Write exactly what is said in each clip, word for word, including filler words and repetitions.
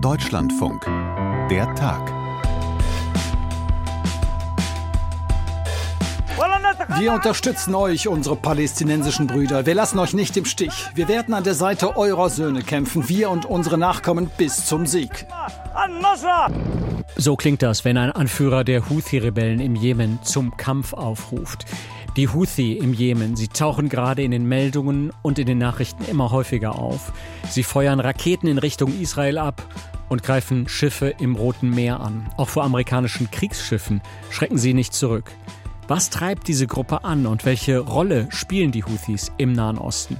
Deutschlandfunk. Der Tag. Wir unterstützen euch, unsere palästinensischen Brüder. Wir lassen euch nicht im Stich. Wir werden an der Seite eurer Söhne kämpfen. Wir und unsere Nachkommen bis zum Sieg. So klingt das, wenn ein Anführer der Houthi-Rebellen im Jemen zum Kampf aufruft. Die Houthi im Jemen, sie tauchen gerade in den Meldungen und in den Nachrichten immer häufiger auf. Sie feuern Raketen in Richtung Israel ab und greifen Schiffe im Roten Meer an. Auch vor amerikanischen Kriegsschiffen schrecken sie nicht zurück. Was treibt diese Gruppe an und welche Rolle spielen die Houthis im Nahen Osten?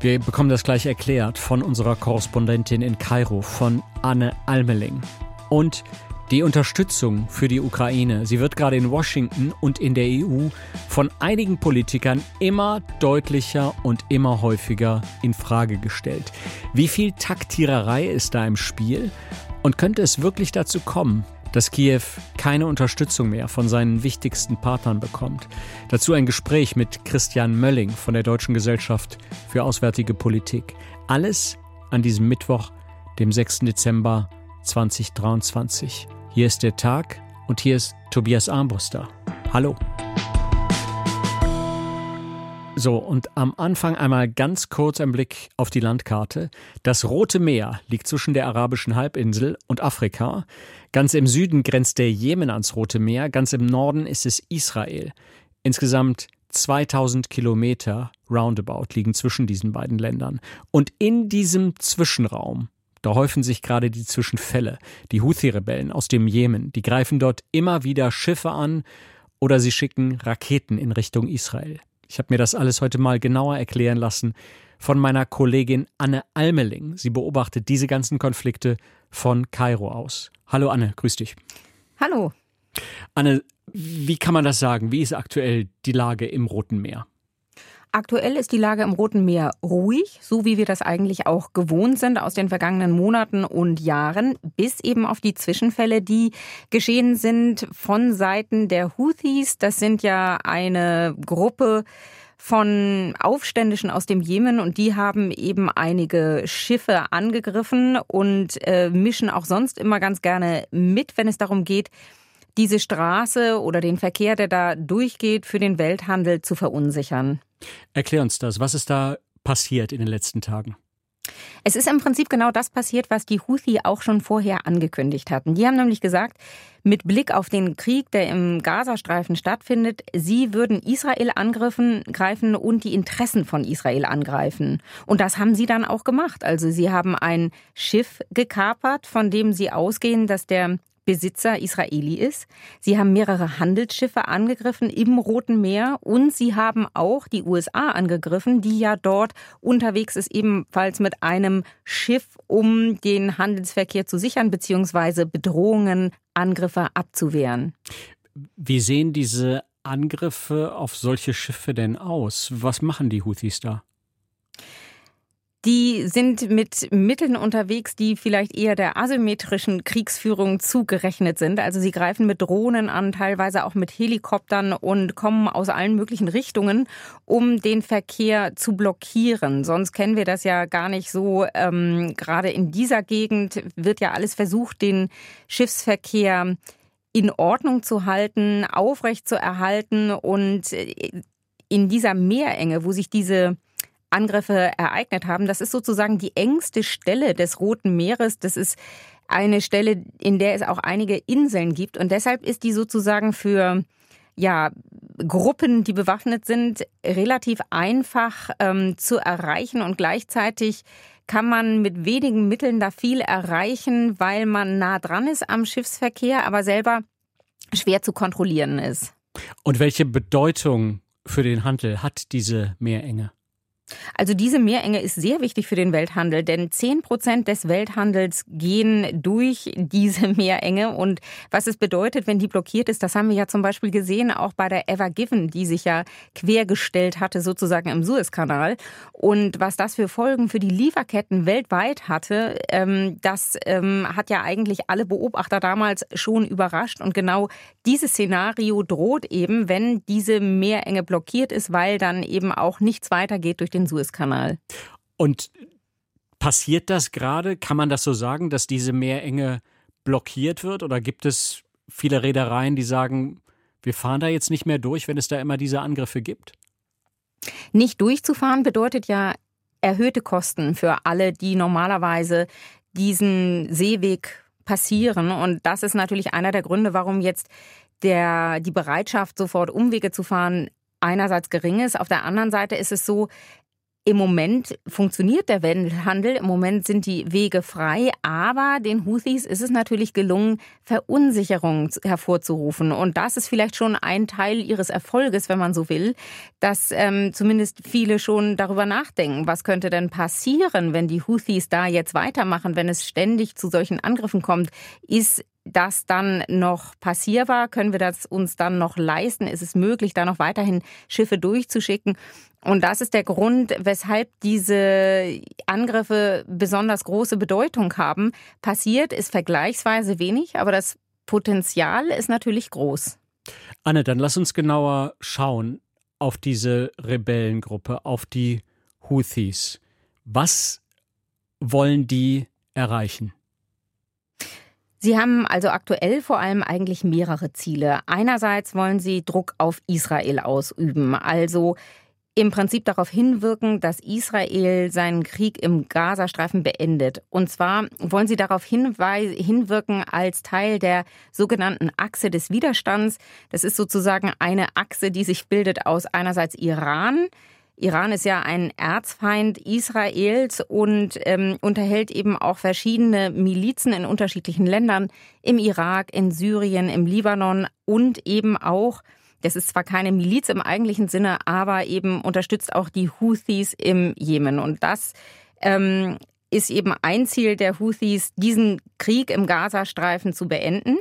Wir bekommen das gleich erklärt von unserer Korrespondentin in Kairo, von Anne Almeling. Und die Unterstützung für die Ukraine, sie wird gerade in Washington und in der E U von einigen Politikern immer deutlicher und immer häufiger in Frage gestellt. Wie viel Taktiererei ist da im Spiel? Und könnte es wirklich dazu kommen, dass Kiew keine Unterstützung mehr von seinen wichtigsten Partnern bekommt? Dazu ein Gespräch mit Christian Mölling von der Deutschen Gesellschaft für Auswärtige Politik. Alles an diesem Mittwoch, dem sechsten Dezember zweitausenddreiundzwanzig. Hier ist der Tag und hier ist Tobias Armbrüster. Hallo. So, und am Anfang einmal ganz kurz ein Blick auf die Landkarte. Das Rote Meer liegt zwischen der arabischen Halbinsel und Afrika. Ganz im Süden grenzt der Jemen ans Rote Meer, ganz im Norden ist es Israel. Insgesamt zweitausend Kilometer roundabout liegen zwischen diesen beiden Ländern. Und in diesem Zwischenraum, da häufen sich gerade die Zwischenfälle. Die Houthi-Rebellen aus dem Jemen, die greifen dort immer wieder Schiffe an oder sie schicken Raketen in Richtung Israel. Ich habe mir das alles heute mal genauer erklären lassen von meiner Kollegin Anne Almeling. Sie beobachtet diese ganzen Konflikte von Kairo aus. Hallo Anne, grüß dich. Hallo. Anne, wie kann man das sagen? Wie ist aktuell die Lage im Roten Meer? Aktuell ist die Lage im Roten Meer ruhig, so wie wir das eigentlich auch gewohnt sind aus den vergangenen Monaten und Jahren, bis eben auf die Zwischenfälle, die geschehen sind von Seiten der Houthis. Das sind ja eine Gruppe von Aufständischen aus dem Jemen und die haben eben einige Schiffe angegriffen und äh, mischen auch sonst immer ganz gerne mit, wenn es darum geht, diese Straße oder den Verkehr, der da durchgeht, für den Welthandel zu verunsichern. Erklär uns das. Was ist da passiert in den letzten Tagen? Es ist im Prinzip genau das passiert, was die Houthi auch schon vorher angekündigt hatten. Die haben nämlich gesagt, mit Blick auf den Krieg, der im Gazastreifen stattfindet, sie würden Israel angreifen und die Interessen von Israel angreifen. Und das haben sie dann auch gemacht. Also sie haben ein Schiff gekapert, von dem sie ausgehen, dass der Besitzer Israeli ist. Sie haben mehrere Handelsschiffe angegriffen im Roten Meer und sie haben auch die U S A angegriffen, die ja dort unterwegs ist, ebenfalls mit einem Schiff, um den Handelsverkehr zu sichern bzw. Bedrohungen, Angriffe abzuwehren. Wie sehen diese Angriffe auf solche Schiffe denn aus? Was machen die Houthis da? Die sind mit Mitteln unterwegs, die vielleicht eher der asymmetrischen Kriegsführung zugerechnet sind. Also sie greifen mit Drohnen an, teilweise auch mit Helikoptern und kommen aus allen möglichen Richtungen, um den Verkehr zu blockieren. Sonst kennen wir das ja gar nicht so. Ähm, gerade in dieser Gegend wird ja alles versucht, den Schiffsverkehr in Ordnung zu halten, aufrecht zu erhalten. Und in dieser Meerenge, wo sich diese Angriffe ereignet haben. Das ist sozusagen die engste Stelle des Roten Meeres. Das ist eine Stelle, in der es auch einige Inseln gibt. Und deshalb ist die sozusagen für ja, Gruppen, die bewaffnet sind, relativ einfach ähm, zu erreichen. Und gleichzeitig kann man mit wenigen Mitteln da viel erreichen, weil man nah dran ist am Schiffsverkehr, aber selber schwer zu kontrollieren ist. Und welche Bedeutung für den Handel hat diese Meerenge? Also diese Meerenge ist sehr wichtig für den Welthandel, denn zehn Prozent des Welthandels gehen durch diese Meerenge. Und was es bedeutet, wenn die blockiert ist, das haben wir ja zum Beispiel gesehen, auch bei der Ever Given, die sich ja quergestellt hatte, sozusagen im Suezkanal. Und was das für Folgen für die Lieferketten weltweit hatte, das hat ja eigentlich alle Beobachter damals schon überrascht. Und genau dieses Szenario droht eben, wenn diese Meerenge blockiert ist, weil dann eben auch nichts weitergeht durch den Suezkanal. Und Passiert das gerade? Kann man das so sagen, dass diese Meerenge blockiert wird? Oder gibt es viele Reedereien, die sagen, wir fahren da jetzt nicht mehr durch, wenn es da immer diese Angriffe gibt? Nicht durchzufahren bedeutet ja erhöhte Kosten für alle, die normalerweise diesen Seeweg passieren. Und das ist natürlich einer der Gründe, warum jetzt der, die Bereitschaft, sofort Umwege zu fahren, einerseits gering ist. Auf der anderen Seite ist es so, im Moment funktioniert der Handel, im Moment sind die Wege frei, aber den Houthis ist es natürlich gelungen, Verunsicherung hervorzurufen. Und das ist vielleicht schon ein Teil ihres Erfolges, wenn man so will, dass ähm, zumindest viele schon darüber nachdenken, was könnte denn passieren, wenn die Houthis da jetzt weitermachen, wenn es ständig zu solchen Angriffen kommt, ist das dann noch passierbar? Können wir das uns dann noch leisten? Ist es möglich, da noch weiterhin Schiffe durchzuschicken? Und das ist der Grund, weshalb diese Angriffe besonders große Bedeutung haben. Passiert ist vergleichsweise wenig, aber das Potenzial ist natürlich groß. Anne, dann lass uns genauer schauen auf diese Rebellengruppe, auf die Houthis. Was wollen die erreichen? Sie haben also aktuell vor allem eigentlich mehrere Ziele. Einerseits wollen sie Druck auf Israel ausüben, also im Prinzip darauf hinwirken, dass Israel seinen Krieg im Gazastreifen beendet. Und zwar wollen sie darauf hinwe- hinwirken als Teil der sogenannten Achse des Widerstands. Das ist sozusagen eine Achse, die sich bildet aus einerseits Iran. Iran ist ja ein Erzfeind Israels und ähm, unterhält eben auch verschiedene Milizen in unterschiedlichen Ländern, im Irak, in Syrien, im Libanon und eben auch, das ist zwar keine Miliz im eigentlichen Sinne, aber eben unterstützt auch die Houthis im Jemen. Und das ähm, ist eben ein Ziel der Houthis, diesen Krieg im Gazastreifen zu beenden.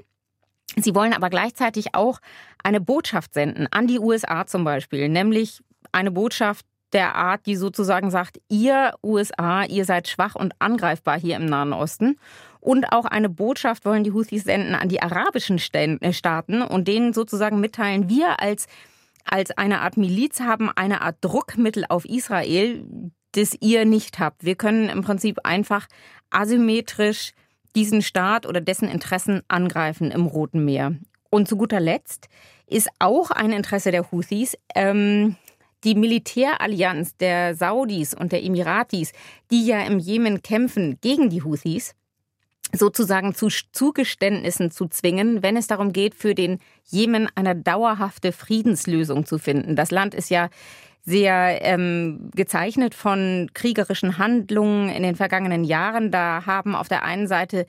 Sie wollen aber gleichzeitig auch eine Botschaft senden an die U S A zum Beispiel, nämlich eine Botschaft der Art, die sozusagen sagt, ihr U S A, ihr seid schwach und angreifbar hier im Nahen Osten. Und auch eine Botschaft wollen die Houthis senden an die arabischen Staaten und denen sozusagen mitteilen, wir als, als eine Art Miliz haben eine Art Druckmittel auf Israel, das ihr nicht habt. Wir können im Prinzip einfach asymmetrisch diesen Staat oder dessen Interessen angreifen im Roten Meer. Und zu guter Letzt ist auch ein Interesse der Houthis, ähm, die Militärallianz der Saudis und der Emiratis, die ja im Jemen kämpfen gegen die Houthis, sozusagen zu Zugeständnissen zu zwingen, wenn es darum geht, für den Jemen eine dauerhafte Friedenslösung zu finden. Das Land ist ja sehr ähm, gezeichnet von kriegerischen Handlungen in den vergangenen Jahren. Da haben auf der einen Seite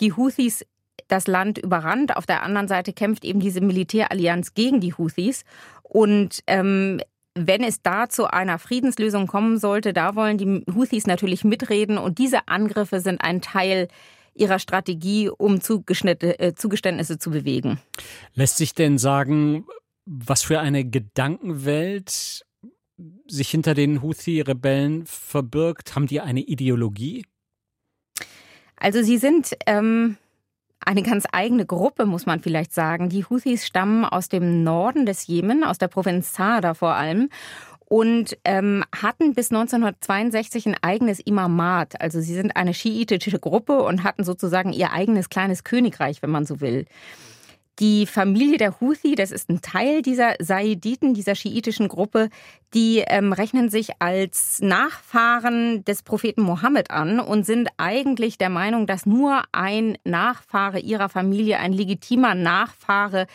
die Houthis das Land überrannt, auf der anderen Seite kämpft eben diese Militärallianz gegen die Houthis. Und ähm, wenn es da zu einer Friedenslösung kommen sollte, da wollen die Houthis natürlich mitreden. Und diese Angriffe sind ein Teil ihrer Strategie, um Zugeständnisse zu bewegen. Lässt sich denn sagen, was für eine Gedankenwelt sich hinter den Houthi-Rebellen verbirgt? Haben die eine Ideologie? Also sie sind ähm, eine ganz eigene Gruppe, muss man vielleicht sagen. Die Houthis stammen aus dem Norden des Jemen, aus der Provinz Sada vor allem. Und ähm, hatten bis neunzehnhundertzweiundsechzig ein eigenes Imamat. Also sie sind eine schiitische Gruppe und hatten sozusagen ihr eigenes kleines Königreich, wenn man so will. Die Familie der Houthi, das ist ein Teil dieser Saiditen, dieser schiitischen Gruppe, die ähm, rechnen sich als Nachfahren des Propheten Mohammed an und sind eigentlich der Meinung, dass nur ein Nachfahre ihrer Familie, ein legitimer Nachfahre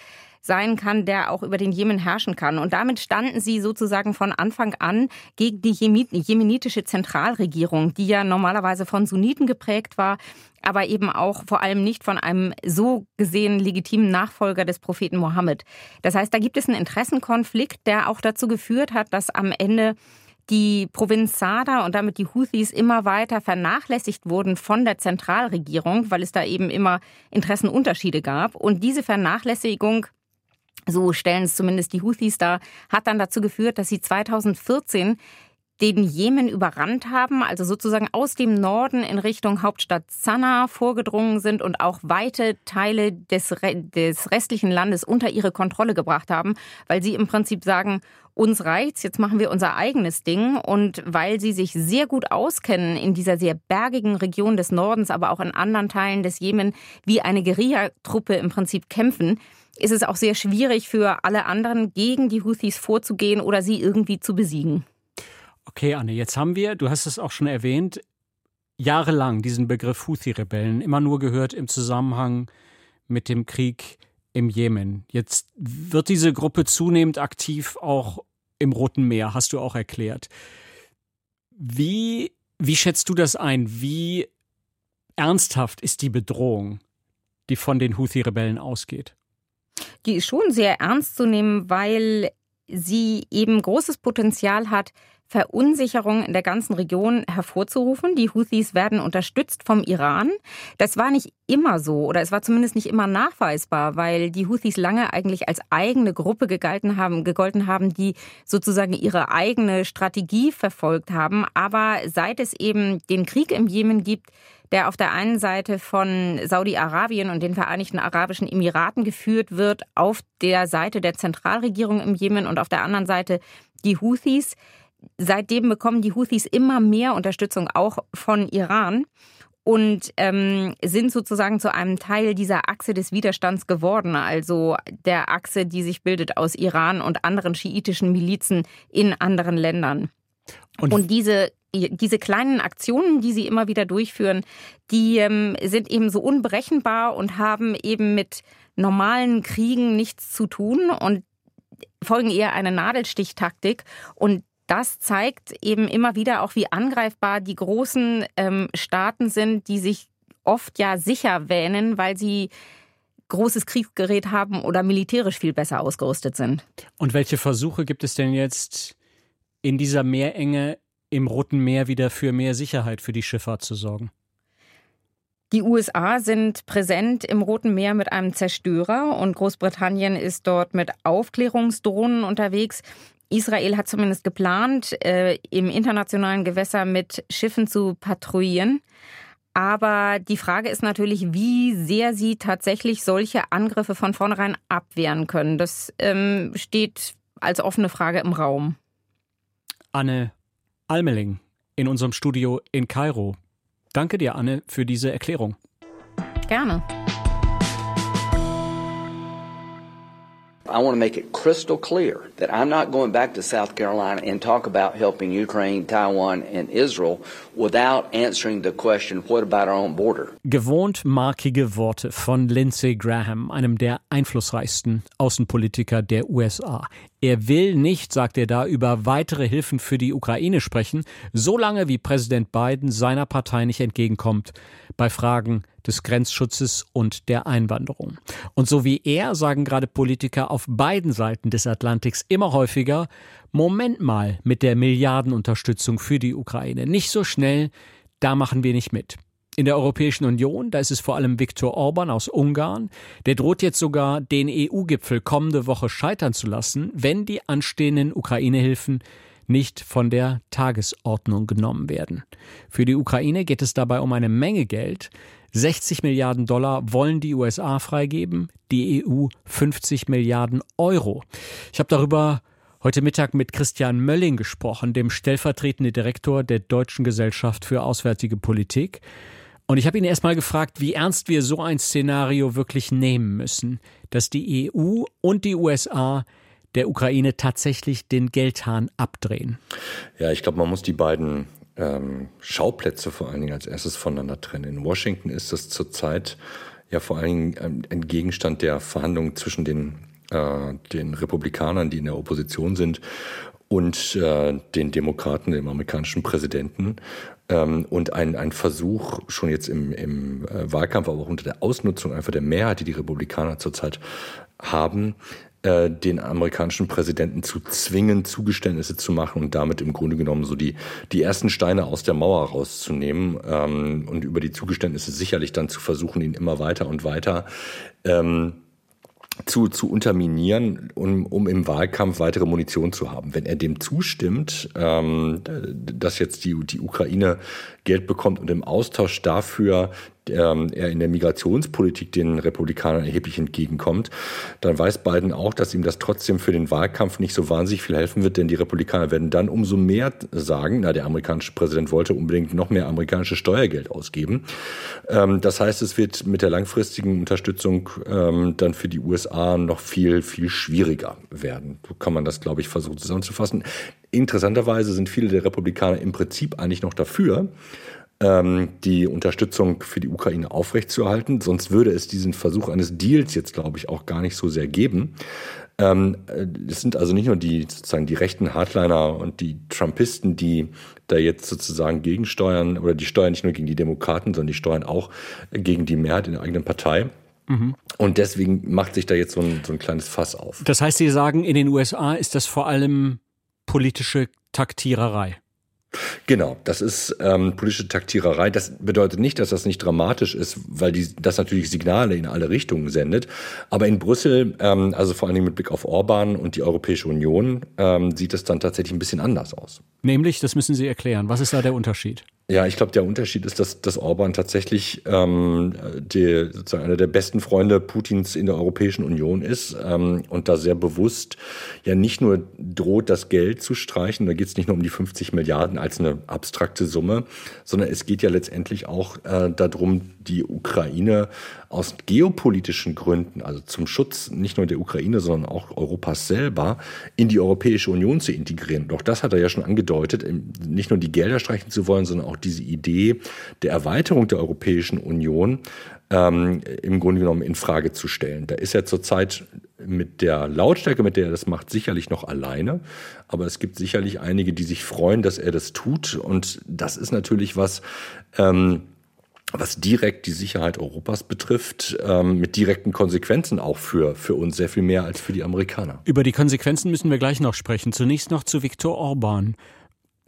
sein kann, der auch über den Jemen herrschen kann. Und damit standen sie sozusagen von Anfang an gegen die jemenitische Zentralregierung, die ja normalerweise von Sunniten geprägt war, aber eben auch vor allem nicht von einem so gesehen legitimen Nachfolger des Propheten Mohammed. Das heißt, da gibt es einen Interessenkonflikt, der auch dazu geführt hat, dass am Ende die Provinz Sada und damit die Houthis immer weiter vernachlässigt wurden von der Zentralregierung, weil es da eben immer Interessenunterschiede gab. Und diese Vernachlässigung, so stellen es zumindest die Houthis dar, hat dann dazu geführt, dass sie zweitausendvierzehn den Jemen überrannt haben, also sozusagen aus dem Norden in Richtung Hauptstadt Sanaa vorgedrungen sind und auch weite Teile des, Re- des restlichen Landes unter ihre Kontrolle gebracht haben, weil sie im Prinzip sagen, uns reicht's, jetzt machen wir unser eigenes Ding. Und weil sie sich sehr gut auskennen in dieser sehr bergigen Region des Nordens, aber auch in anderen Teilen des Jemen, wie eine Guerillatruppe im Prinzip kämpfen, ist es auch sehr schwierig für alle anderen, gegen die Houthis vorzugehen oder sie irgendwie zu besiegen. Okay, Anne, jetzt haben wir, du hast es auch schon erwähnt, jahrelang diesen Begriff Houthi-Rebellen immer nur gehört im Zusammenhang mit dem Krieg im Jemen. Jetzt wird diese Gruppe zunehmend aktiv auch im Roten Meer, hast du auch erklärt. Wie, wie schätzt du das ein? Wie ernsthaft ist die Bedrohung, die von den Houthi-Rebellen ausgeht? Die ist schon sehr ernst zu nehmen, weil sie eben großes Potenzial hat, Verunsicherung in der ganzen Region hervorzurufen. Die Houthis werden unterstützt vom Iran. Das war nicht immer so oder es war zumindest nicht immer nachweisbar, weil die Houthis lange eigentlich als eigene Gruppe gegolten haben, gegolten haben, die sozusagen ihre eigene Strategie verfolgt haben. Aber seit es eben den Krieg im Jemen gibt, der auf der einen Seite von Saudi-Arabien und den Vereinigten Arabischen Emiraten geführt wird, auf der Seite der Zentralregierung im Jemen und auf der anderen Seite die Houthis, seitdem bekommen die Houthis immer mehr Unterstützung, auch von Iran, und ähm, sind sozusagen zu einem Teil dieser Achse des Widerstands geworden, also der Achse, die sich bildet aus Iran und anderen schiitischen Milizen in anderen Ländern. Und, und diese, diese kleinen Aktionen, die sie immer wieder durchführen, die ähm, sind eben so unberechenbar und haben eben mit normalen Kriegen nichts zu tun und folgen eher einer Nadelstichtaktik. Und das zeigt eben immer wieder auch, wie angreifbar die großen ähm, Staaten sind, die sich oft ja sicher wähnen, weil sie großes Kriegsgerät haben oder militärisch viel besser ausgerüstet sind. Und welche Versuche gibt es denn jetzt in dieser Meerenge im Roten Meer wieder für mehr Sicherheit für die Schifffahrt zu sorgen? Die U S A sind präsent im Roten Meer mit einem Zerstörer und Großbritannien ist dort mit Aufklärungsdrohnen unterwegs. Israel hat zumindest geplant, äh, im internationalen Gewässer mit Schiffen zu patrouillieren. Aber die Frage ist natürlich, wie sehr sie tatsächlich solche Angriffe von vornherein abwehren können. Das ähm, steht als offene Frage im Raum. Anne Almeling in unserem Studio in Kairo. Danke dir, Anne, für diese Erklärung. Gerne. I want to make it crystal clear that I'm not going back to South Carolina and talk about helping Ukraine, Taiwan and Israel without answering the question, what about our own border? Gewohnt markige Worte von Lindsey Graham, einem der einflussreichsten Außenpolitiker der U S A. Er will nicht, sagt er da, über weitere Hilfen für die Ukraine sprechen, solange wie Präsident Biden seiner Partei nicht entgegenkommt bei Fragen des Grenzschutzes und der Einwanderung. Und so wie er sagen gerade Politiker auf beiden Seiten des Atlantiks immer häufiger, Moment mal mit der Milliardenunterstützung für die Ukraine. Nicht so schnell, da machen wir nicht mit. In der Europäischen Union, da ist es vor allem Viktor Orbán aus Ungarn, der droht jetzt sogar, den E U-Gipfel kommende Woche scheitern zu lassen, wenn die anstehenden Ukraine-Hilfen nicht von der Tagesordnung genommen werden. Für die Ukraine geht es dabei um eine Menge Geld. sechzig Milliarden Dollar wollen die U S A freigeben, die E U fünfzig Milliarden Euro. Ich habe darüber heute Mittag mit Christian Mölling gesprochen, dem stellvertretenden Direktor der Deutschen Gesellschaft für Auswärtige Politik. Und ich habe ihn erstmal gefragt, wie ernst wir so ein Szenario wirklich nehmen müssen, dass die E U und die U S A der Ukraine tatsächlich den Geldhahn abdrehen. Ja, ich glaube, man muss die beiden ähm, Schauplätze vor allen Dingen als erstes voneinander trennen. In Washington ist das zurzeit ja vor allen Dingen ein Gegenstand der Verhandlungen zwischen den, äh, den Republikanern, die in der Opposition sind, und äh, den Demokraten, dem amerikanischen Präsidenten. Ähm, und ein, ein Versuch, schon jetzt im, im Wahlkampf, aber auch unter der Ausnutzung einfach der Mehrheit, die die Republikaner zurzeit haben, äh, den amerikanischen Präsidenten zu zwingen, Zugeständnisse zu machen und damit im Grunde genommen so die, die ersten Steine aus der Mauer rauszunehmen ähm, und über die Zugeständnisse sicherlich dann zu versuchen, ihn immer weiter und weiter ähm, zu, zu unterminieren, um, um im Wahlkampf weitere Munition zu haben. Wenn er dem zustimmt, ähm, dass jetzt die, die Ukraine Geld bekommt und im Austausch dafür ähm, er in der Migrationspolitik den Republikanern erheblich entgegenkommt, dann weiß Biden auch, dass ihm das trotzdem für den Wahlkampf nicht so wahnsinnig viel helfen wird, denn die Republikaner werden dann umso mehr sagen, na, der amerikanische Präsident wollte unbedingt noch mehr amerikanisches Steuergeld ausgeben. Ähm, das heißt, es wird mit der langfristigen Unterstützung ähm, dann für die U S A noch viel, viel schwieriger werden. So kann man das, glaube ich, versuchen zusammenzufassen. Interessanterweise sind viele der Republikaner im Prinzip eigentlich noch dafür, die Unterstützung für die Ukraine aufrechtzuerhalten. Sonst würde es diesen Versuch eines Deals jetzt, glaube ich, auch gar nicht so sehr geben. Es sind also nicht nur die sozusagen die rechten Hardliner und die Trumpisten, die da jetzt sozusagen gegensteuern, oder die steuern nicht nur gegen die Demokraten, sondern die steuern auch gegen die Mehrheit in der eigenen Partei. Mhm. Und deswegen macht sich da jetzt so ein, so ein kleines Fass auf. Das heißt, Sie sagen, in den U S A ist das vor allem politische Taktiererei. Genau, das ist ähm, politische Taktiererei. Das bedeutet nicht, dass das nicht dramatisch ist, weil die, das natürlich Signale in alle Richtungen sendet. Aber in Brüssel, ähm, also vor allen Dingen mit Blick auf Orbán und die Europäische Union, ähm, sieht es dann tatsächlich ein bisschen anders aus. Nämlich, das müssen Sie erklären, was ist da der Unterschied? Ja, ich glaube, der Unterschied ist, dass, dass Orbán tatsächlich ähm, die, sozusagen einer der besten Freunde Putins in der Europäischen Union ist ähm, und da sehr bewusst ja nicht nur droht, das Geld zu streichen, da geht es nicht nur um die fünfzig Milliarden als eine abstrakte Summe, sondern es geht ja letztendlich auch äh, darum, die Ukraine aus geopolitischen Gründen, also zum Schutz nicht nur der Ukraine, sondern auch Europas selber, in die Europäische Union zu integrieren. Doch das hat er ja schon angedeutet, nicht nur die Gelder streichen zu wollen, sondern auch diese Idee der Erweiterung der Europäischen Union ähm, im Grunde genommen in Frage zu stellen. Da ist er zurzeit mit der Lautstärke, mit der er das macht, sicherlich noch alleine. Aber es gibt sicherlich einige, die sich freuen, dass er das tut. Und das ist natürlich was, ähm, was direkt die Sicherheit Europas betrifft, ähm, mit direkten Konsequenzen auch für, für uns, sehr viel mehr als für die Amerikaner. Über die Konsequenzen müssen wir gleich noch sprechen. Zunächst noch zu Viktor Orbán.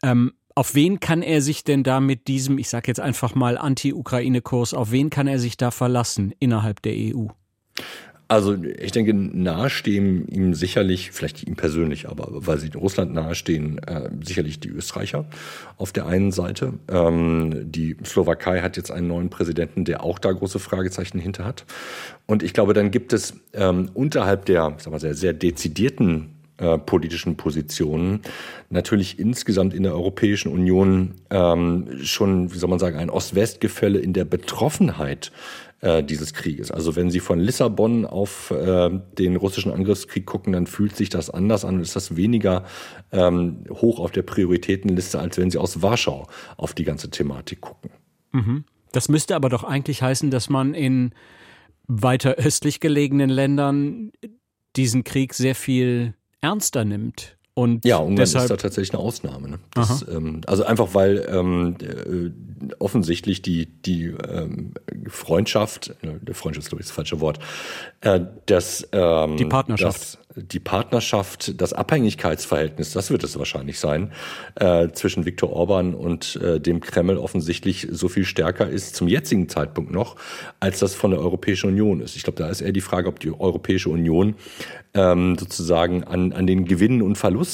Ähm Auf wen kann er sich denn da mit diesem, ich sage jetzt einfach mal Anti-Ukraine-Kurs, auf wen kann er sich da verlassen innerhalb der E U? Also ich denke, nahestehen ihm sicherlich, vielleicht ihm persönlich, aber weil sie in Russland nahestehen, äh, sicherlich die Österreicher auf der einen Seite. Ähm, die Slowakei hat jetzt einen neuen Präsidenten, der auch da große Fragezeichen hinter hat. Und ich glaube, dann gibt es ähm, unterhalb der, ich sag mal, sehr, sehr dezidierten Äh, politischen Positionen natürlich insgesamt in der Europäischen Union ähm, schon, wie soll man sagen, ein Ost-West-Gefälle in der Betroffenheit äh, dieses Krieges. Also wenn Sie von Lissabon auf äh, den russischen Angriffskrieg gucken, dann fühlt sich das anders an und ist das weniger ähm, hoch auf der Prioritätenliste, als wenn Sie aus Warschau auf die ganze Thematik gucken. Mhm. Das müsste aber doch eigentlich heißen, dass man in weiter östlich gelegenen Ländern diesen Krieg sehr viel ernster nimmt. Und ja, Ungarn deshalb ist da tatsächlich eine Ausnahme. Ne? Das, ähm, also einfach, weil ähm, äh, offensichtlich die, die ähm, Freundschaft, äh, Freundschaft ist, glaube ich, das falsche Wort, äh, das, ähm, die Partnerschaft. Das, die Partnerschaft, das Abhängigkeitsverhältnis, das wird es wahrscheinlich sein, äh, zwischen Viktor Orbán und äh, dem Kreml offensichtlich so viel stärker ist zum jetzigen Zeitpunkt noch, als das von der Europäischen Union ist. Ich glaube, da ist eher die Frage, ob die Europäische Union ähm, sozusagen an, an den Gewinnen und Verlusten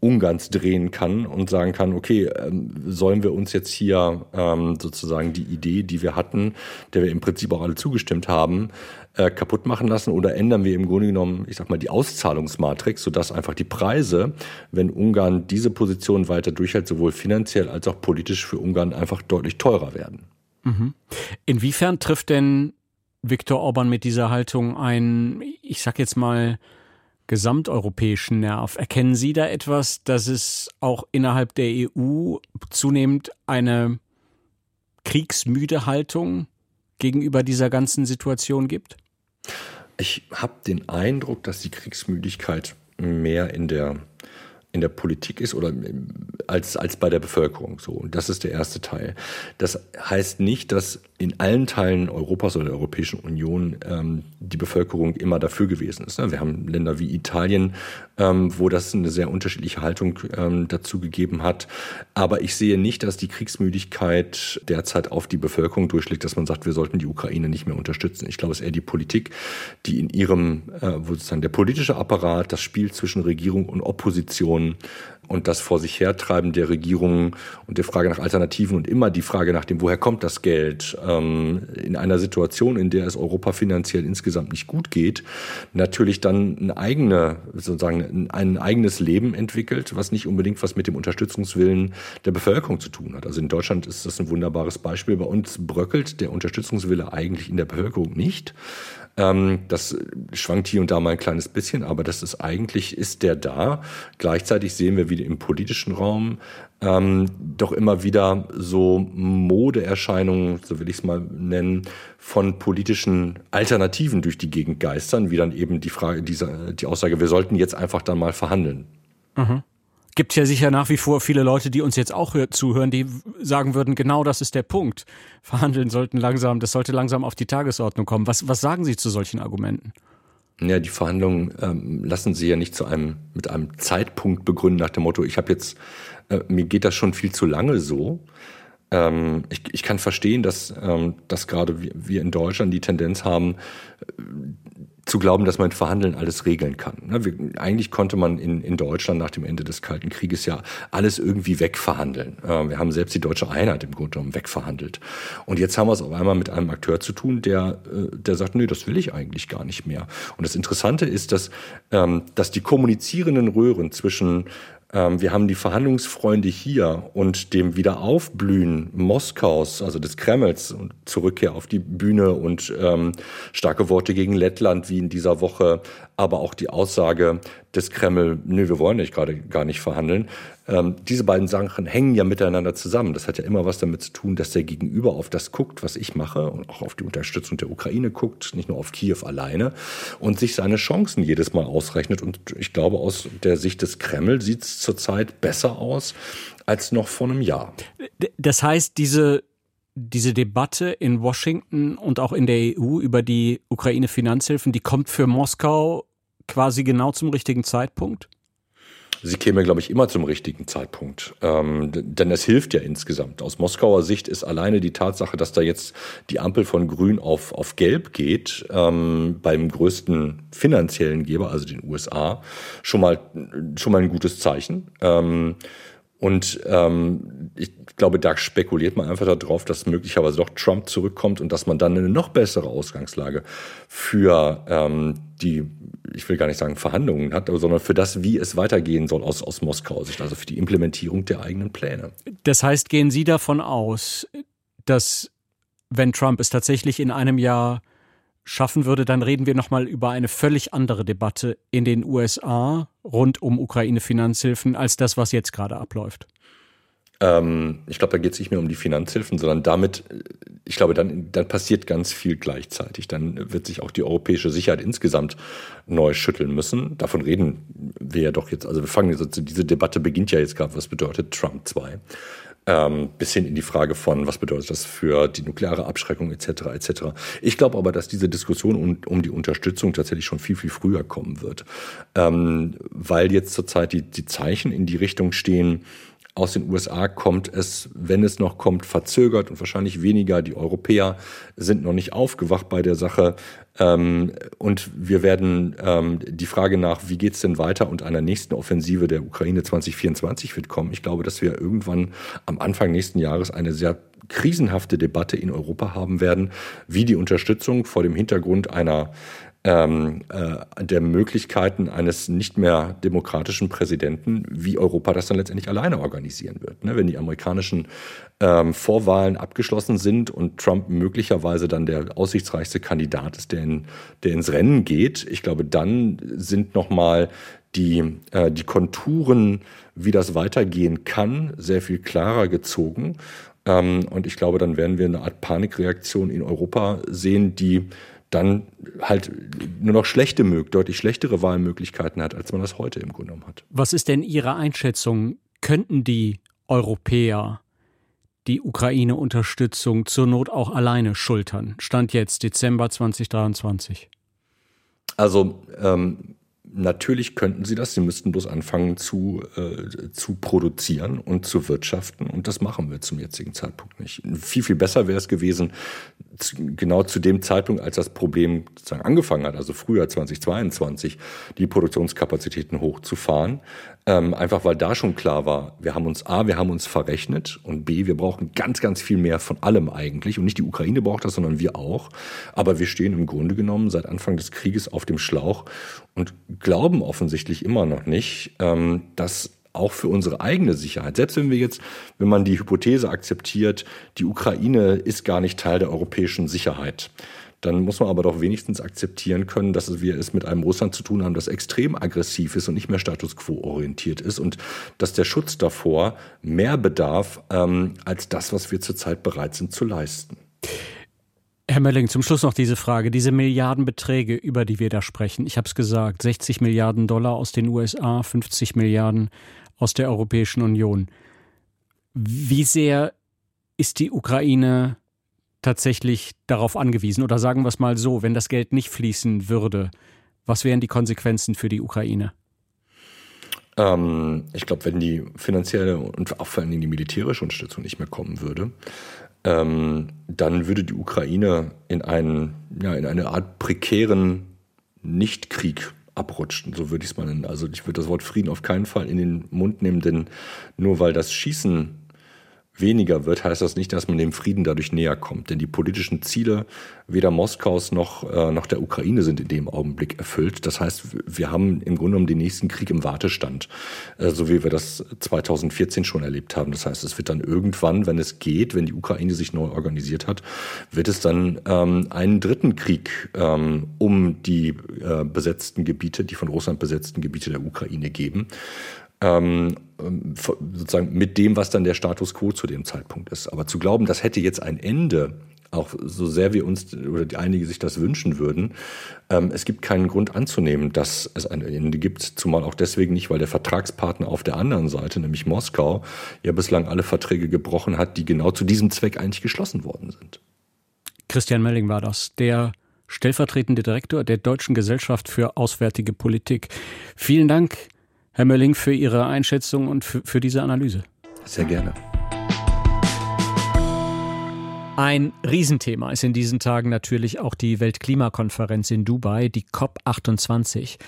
Ungarns drehen kann und sagen kann, okay, ähm, sollen wir uns jetzt hier ähm, sozusagen die Idee, die wir hatten, der wir im Prinzip auch alle zugestimmt haben, äh, kaputt machen lassen, oder ändern wir im Grunde genommen, ich sag mal, die Auszahlungsmatrix, sodass einfach die Preise, wenn Ungarn diese Position weiter durchhält, sowohl finanziell als auch politisch für Ungarn einfach deutlich teurer werden. Mhm. Inwiefern trifft denn Viktor Orbán mit dieser Haltung einen, ich sag jetzt mal, gesamteuropäischen Nerv? Erkennen Sie da etwas, dass es auch innerhalb der E U zunehmend eine kriegsmüde Haltung gegenüber dieser ganzen Situation gibt? Ich habe den Eindruck, dass die Kriegsmüdigkeit mehr in der in der Politik ist oder als, als bei der Bevölkerung. So, und das ist der erste Teil. Das heißt nicht, dass in allen Teilen Europas oder der Europäischen Union ähm, die Bevölkerung immer dafür gewesen ist. Ne? Wir haben Länder wie Italien, ähm, wo das eine sehr unterschiedliche Haltung ähm, dazu gegeben hat. Aber ich sehe nicht, dass die Kriegsmüdigkeit derzeit auf die Bevölkerung durchschlägt, dass man sagt, wir sollten die Ukraine nicht mehr unterstützen. Ich glaube, es ist eher die Politik, die in ihrem, äh, wo sozusagen der politische Apparat, das Spiel zwischen Regierung und Opposition und das vor sich hertreiben der Regierungen und der Frage nach Alternativen und immer die Frage nach dem, woher kommt das Geld, ähm, in einer Situation, in der es Europa finanziell insgesamt nicht gut geht, natürlich dann ein, eigene, sozusagen ein eigenes Leben entwickelt, was nicht unbedingt was mit dem Unterstützungswillen der Bevölkerung zu tun hat. Also in Deutschland ist das ein wunderbares Beispiel. Bei uns bröckelt der Unterstützungswille eigentlich in der Bevölkerung nicht. Ähm, das schwankt hier und da mal ein kleines bisschen, aber das ist eigentlich, ist der da. Gleichzeitig sehen wir wieder im politischen Raum ähm, doch immer wieder so Modeerscheinungen, so will ich es mal nennen, von politischen Alternativen durch die Gegend geistern, wie dann eben die Frage, diese, die Aussage, wir sollten jetzt einfach dann mal verhandeln. Mhm. Gibt ja sicher nach wie vor viele Leute, die uns jetzt auch hör- zuhören, die sagen würden, genau das ist der Punkt. Verhandeln sollten langsam, das sollte langsam auf die Tagesordnung kommen. Was, was sagen Sie zu solchen Argumenten? Ja, die Verhandlungen ähm, lassen sich ja nicht zu einem mit einem Zeitpunkt begründen nach dem Motto, ich habe jetzt, äh, mir geht das schon viel zu lange so. Ähm, ich, ich kann verstehen, dass, ähm, dass gerade wir, wir in Deutschland die Tendenz haben, äh, zu glauben, dass man Verhandeln alles regeln kann. Ne? Wir, eigentlich konnte man in, in Deutschland nach dem Ende des Kalten Krieges ja alles irgendwie wegverhandeln. Äh, wir haben selbst die deutsche Einheit im Grunde genommen wegverhandelt. Und jetzt haben wir es auf einmal mit einem Akteur zu tun, der, äh, der sagt, nee, das will ich eigentlich gar nicht mehr. Und das Interessante ist, dass, ähm, dass die kommunizierenden Röhren zwischen wir haben die Verhandlungsfreunde hier und dem Wiederaufblühen Moskaus, also des Kremls, und zur Rückkehr auf die Bühne und ähm, starke Worte gegen Lettland, wie in dieser Woche, aber auch die Aussage des Kreml, nö, wir wollen nicht gerade gar nicht verhandeln. Ähm, diese beiden Sachen hängen ja miteinander zusammen. Das hat ja immer was damit zu tun, dass der Gegenüber auf das guckt, was ich mache und auch auf die Unterstützung der Ukraine guckt, nicht nur auf Kiew alleine und sich seine Chancen jedes Mal ausrechnet. Und ich glaube, aus der Sicht des Kreml sieht es zurzeit besser aus als noch vor einem Jahr. Das heißt, diese, diese Debatte in Washington und auch in der E U über die Ukraine-Finanzhilfen, die kommt für Moskau quasi genau zum richtigen Zeitpunkt? Sie käme, glaube ich, immer zum richtigen Zeitpunkt. Ähm, denn das hilft ja insgesamt. Aus Moskauer Sicht ist alleine die Tatsache, dass da jetzt die Ampel von Grün auf, auf Gelb geht, ähm, beim größten finanziellen Geber, also den U S A, schon mal, schon mal ein gutes Zeichen. Ähm, Und ähm, ich glaube, da spekuliert man einfach darauf, dass möglicherweise doch Trump zurückkommt und dass man dann eine noch bessere Ausgangslage für ähm, die, ich will gar nicht sagen Verhandlungen hat, sondern für das, wie es weitergehen soll aus, aus Moskau-Sicht, also für die Implementierung der eigenen Pläne. Das heißt, gehen Sie davon aus, dass wenn Trump es tatsächlich in einem Jahr schaffen würde, dann reden wir nochmal über eine völlig andere Debatte in den U S A rund um Ukraine-Finanzhilfen als das, was jetzt gerade abläuft? Ähm, ich glaube, da geht es nicht mehr um die Finanzhilfen, sondern damit, ich glaube, dann, dann passiert ganz viel gleichzeitig. Dann wird sich auch die europäische Sicherheit insgesamt neu schütteln müssen. Davon reden wir ja doch jetzt, also wir fangen jetzt, diese Debatte beginnt ja jetzt gerade, was bedeutet Trump zwei? Bis hin in die Frage von, was bedeutet das für die nukleare Abschreckung et cetera et cetera. Ich glaube aber, dass diese Diskussion um, um die Unterstützung tatsächlich schon viel, viel früher kommen wird. Ähm, weil jetzt zurzeit die, die Zeichen in die Richtung stehen, aus den U S A kommt es, wenn es noch kommt, verzögert und wahrscheinlich weniger. Die Europäer sind noch nicht aufgewacht bei der Sache. Ähm, und wir werden ähm, die Frage nach, wie geht es denn weiter und einer nächsten Offensive der Ukraine zwanzig vierundzwanzig wird kommen. Ich glaube, dass wir irgendwann am Anfang nächsten Jahres eine sehr krisenhafte Debatte in Europa haben werden, wie die Unterstützung vor dem Hintergrund einer Ähm, äh, der Möglichkeiten eines nicht mehr demokratischen Präsidenten, wie Europa das dann letztendlich alleine organisieren wird. Ne? Wenn die amerikanischen ähm, Vorwahlen abgeschlossen sind und Trump möglicherweise dann der aussichtsreichste Kandidat ist, der, in, der ins Rennen geht, ich glaube, dann sind nochmal die, äh, die Konturen, wie das weitergehen kann, sehr viel klarer gezogen. Ähm, und ich glaube, dann werden wir eine Art Panikreaktion in Europa sehen, die dann halt nur noch schlechte, deutlich schlechtere Wahlmöglichkeiten hat, als man das heute im Grunde genommen hat. Was ist denn Ihre Einschätzung? Könnten die Europäer die Ukraine-Unterstützung zur Not auch alleine schultern? Stand jetzt Dezember zwanzig dreiundzwanzig. Also ähm, natürlich könnten sie das. Sie müssten bloß anfangen zu, äh, zu produzieren und zu wirtschaften. Und das machen wir zum jetzigen Zeitpunkt nicht. Viel, viel besser wäre es gewesen, zu, genau zu dem Zeitpunkt, als das Problem sozusagen angefangen hat, also Frühjahr zweitausendzweiundzwanzig, die Produktionskapazitäten hochzufahren. Ähm, einfach weil da schon klar war, wir haben uns A, wir haben uns verrechnet und B, wir brauchen ganz, ganz viel mehr von allem eigentlich. Und nicht die Ukraine braucht das, sondern wir auch. Aber wir stehen im Grunde genommen seit Anfang des Krieges auf dem Schlauch und glauben offensichtlich immer noch nicht, ähm, dass auch für unsere eigene Sicherheit, selbst wenn wir jetzt, wenn man die Hypothese akzeptiert, die Ukraine ist gar nicht Teil der europäischen Sicherheit, dann muss man aber doch wenigstens akzeptieren können, dass wir es mit einem Russland zu tun haben, das extrem aggressiv ist und nicht mehr Status quo orientiert ist und dass der Schutz davor mehr bedarf ähm, als das, was wir zurzeit bereit sind zu leisten. Herr Mölling, zum Schluss noch diese Frage. Diese Milliardenbeträge, über die wir da sprechen, ich habe es gesagt, sechzig Milliarden Dollar aus den U S A, fünfzig Milliarden aus der Europäischen Union. Wie sehr ist die Ukraine tatsächlich darauf angewiesen? Oder sagen wir es mal so, wenn das Geld nicht fließen würde, was wären die Konsequenzen für die Ukraine? Ähm, ich glaube, wenn die finanzielle und auch vor allem die militärische Unterstützung nicht mehr kommen würde, Ähm, dann würde die Ukraine in einen, ja, in eine Art prekären Nichtkrieg abrutschen, so würde ich es mal nennen. Also ich würde das Wort Frieden auf keinen Fall in den Mund nehmen, denn nur weil das Schießen weniger wird, heißt das nicht, dass man dem Frieden dadurch näher kommt. Denn die politischen Ziele weder Moskaus noch, äh, noch der Ukraine sind in dem Augenblick erfüllt. Das heißt, wir haben im Grunde genommen den nächsten Krieg im Wartestand, äh, so wie wir das zweitausendvierzehn schon erlebt haben. Das heißt, es wird dann irgendwann, wenn es geht, wenn die Ukraine sich neu organisiert hat, wird es dann ähm, einen dritten Krieg ähm, um die äh, besetzten Gebiete, die von Russland besetzten Gebiete der Ukraine geben. Ähm, sozusagen mit dem, was dann der Status quo zu dem Zeitpunkt ist. Aber zu glauben, das hätte jetzt ein Ende, auch so sehr wir uns oder einige sich das wünschen würden, ähm, es gibt keinen Grund anzunehmen, dass es ein Ende gibt, zumal auch deswegen nicht, weil der Vertragspartner auf der anderen Seite, nämlich Moskau, ja bislang alle Verträge gebrochen hat, die genau zu diesem Zweck eigentlich geschlossen worden sind. Christian Mölling war das, der stellvertretende Direktor der Deutschen Gesellschaft für Auswärtige Politik. Vielen Dank, Herr Mölling, für Ihre Einschätzung und für, für diese Analyse. Sehr gerne. Ein Riesenthema ist in diesen Tagen natürlich auch die Weltklimakonferenz in Dubai, die C O P achtundzwanzig.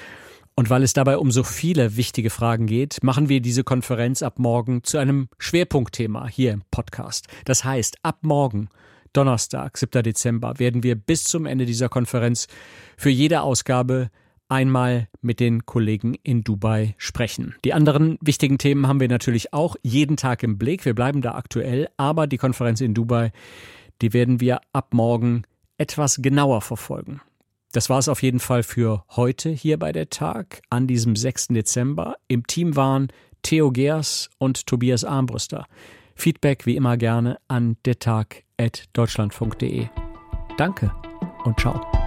Und weil es dabei um so viele wichtige Fragen geht, machen wir diese Konferenz ab morgen zu einem Schwerpunktthema hier im Podcast. Das heißt, ab morgen, Donnerstag, siebter Dezember, werden wir bis zum Ende dieser Konferenz für jede Ausgabe einmal mit den Kollegen in Dubai sprechen. Die anderen wichtigen Themen haben wir natürlich auch jeden Tag im Blick. Wir bleiben da aktuell, aber die Konferenz in Dubai, die werden wir ab morgen etwas genauer verfolgen. Das war es auf jeden Fall für heute hier bei der Tag an diesem sechsten Dezember. Im Team waren Theo Geers und Tobias Armbrüster. Feedback wie immer gerne an dertag at deutschlandfunk punkt de. Danke und ciao.